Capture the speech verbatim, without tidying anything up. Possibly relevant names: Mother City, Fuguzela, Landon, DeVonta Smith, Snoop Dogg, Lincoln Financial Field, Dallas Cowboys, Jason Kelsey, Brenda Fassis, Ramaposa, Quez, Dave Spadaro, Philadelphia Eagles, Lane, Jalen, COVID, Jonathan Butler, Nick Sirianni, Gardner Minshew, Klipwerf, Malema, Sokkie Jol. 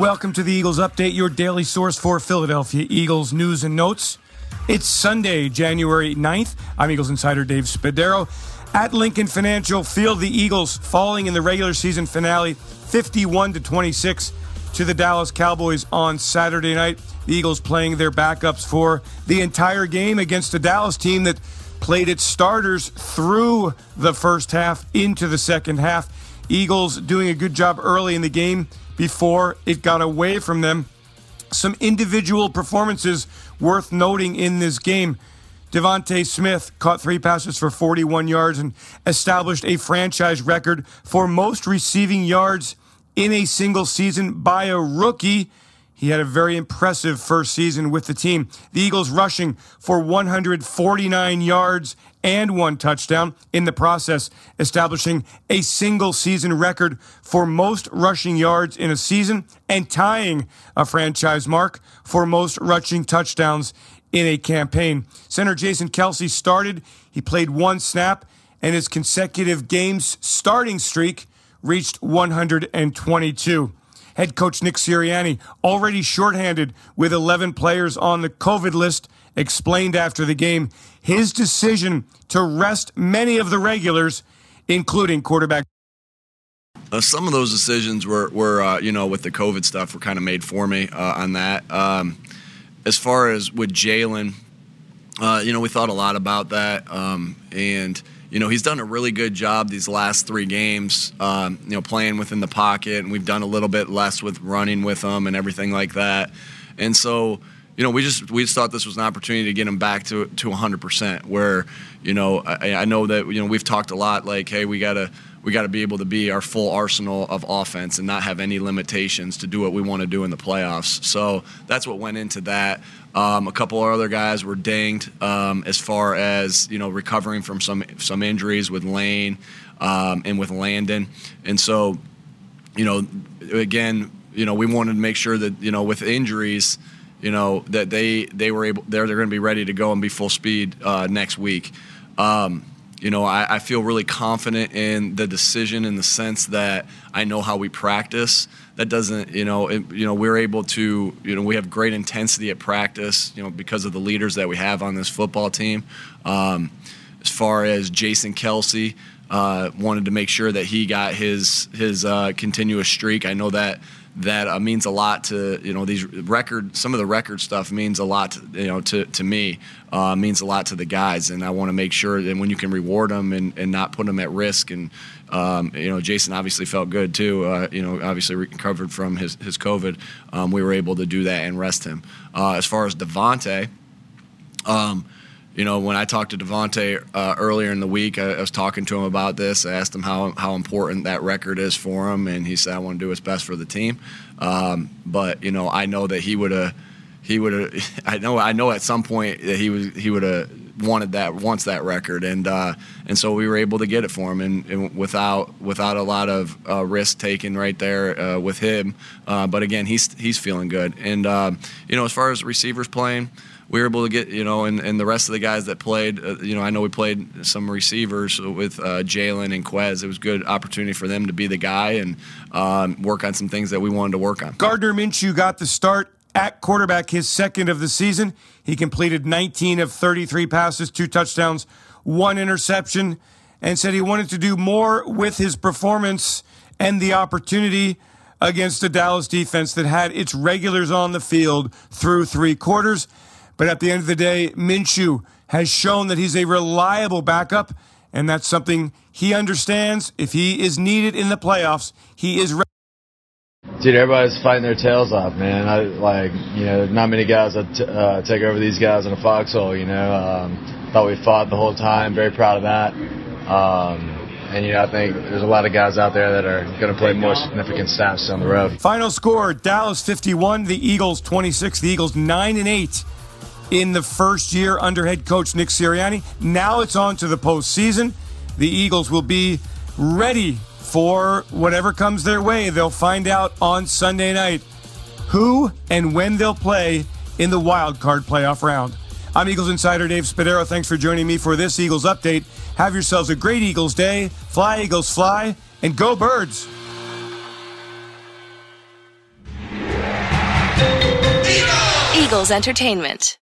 Welcome to the Eagles Update, your daily source for Philadelphia Eagles news and notes. It's Sunday, January ninth. I'm Eagles insider Dave Spadaro. At Lincoln Financial Field, the Eagles falling in the regular season finale fifty-one to twenty-six to the Dallas Cowboys on Saturday night. The Eagles playing their backups for the entire game against a Dallas team that played its starters through the first half into the second half. Eagles doing a good job early in the game before it got away from them. Some individual performances worth noting in this game. DeVonta Smith caught three passes for forty-one yards and established a franchise record for most receiving yards in a single season by a rookie. He had a very impressive first season with the team. The Eagles rushing for one hundred forty-nine yards and one touchdown, in the process establishing a single season record for most rushing yards in a season and tying a franchise mark for most rushing touchdowns in a campaign. Center Jason Kelsey started. He played one snap, and his consecutive games starting streak reached one hundred twenty-two. Head coach Nick Sirianni, already shorthanded with eleven players on the COVID list, explained after the game his decision to rest many of the regulars, including quarterback. Uh, some of those decisions were, were uh, you know, with the COVID stuff were kind of made for me uh, on that. Um, as far as with Jalen, uh, you know, we thought a lot about that. Um, and You know, he's done a really good job these last three games, um, you know, playing within the pocket, and we've done a little bit less with running with him and everything like that. And so, you know, we just we just thought this was an opportunity to get him back to to one hundred percent, where, you know, I, I know that, you know, we've talked a lot like, hey, we got to we got to be able to be our full arsenal of offense and not have any limitations to do what we want to do in the playoffs. So that's what went into that. Um, a couple of other guys were dinged um, as far as, you know, recovering from some some injuries with Lane um, and with Landon. And so, you know, again, you know, we wanted to make sure that, you know, with injuries, you know, that they, they were able, they're, they're going to be ready to go and be full speed uh, next week. Um, you know, I, I feel really confident in the decision in the sense that I know how we practice. That doesn't, you know, it, you know, we're able to, you know, we have great intensity at practice, you know, because of the leaders that we have on this football team. Um, as far as Jason Kelsey, uh, wanted to make sure that he got his his uh, continuous streak. I know that that uh, means a lot to, you know, these record, some of the record stuff means a lot to, you know, to, to me, uh, means a lot to the guys. And I want to make sure that when you can reward them and, and not put them at risk. And, um, you know, Jason obviously felt good too, uh, you know, obviously recovered from his, his COVID. Um, we were able to do that and rest him. Uh, as far as DeVonta, um, you know, when I talked to DeVonta uh, earlier in the week, I, I was talking to him about this. I asked him how how important that record is for him, and he said, "I want to do what's best for the team." Um, but you know, I know that he would have, he would have, I know, I know at some point that he was, he would have wanted that, wants that record, and uh, and so we were able to get it for him, and, and without without a lot of uh, risk taken right there uh, with him. Uh, but again, he's he's feeling good, and um, you know, as far as receivers playing, we were able to get, you know, and, and the rest of the guys that played, uh, you know, I know we played some receivers with uh, Jalen and Quez. It was a good opportunity for them to be the guy and um, work on some things that we wanted to work on. Gardner Minshew got the start at quarterback, his second of the season. He completed nineteen of thirty-three passes, two touchdowns, one interception, and said he wanted to do more with his performance and the opportunity against the Dallas defense that had its regulars on the field through three quarters. But at the end of the day, Minshew has shown that he's a reliable backup, and that's something he understands. If he is needed in the playoffs, he is ready. Dude, everybody's fighting their tails off, man. I, like, you know, not many guys that t- uh, take over these guys in a foxhole, you know. Um, thought we fought the whole time. Very proud of that. Um, and, you know, I think there's a lot of guys out there that are going to play more significant snaps on the road. Final score, Dallas fifty-one, the Eagles twenty-six. The Eagles nine and eight. In the first year under head coach Nick Sirianni. Now it's on to the postseason. The Eagles will be ready for whatever comes their way. They'll find out on Sunday night who and when they'll play in the wild card playoff round. I'm Eagles insider Dave Spadaro. Thanks for joining me for this Eagles Update. Have yourselves a great Eagles day. Fly, Eagles, fly, and go Birds. Eagles Entertainment.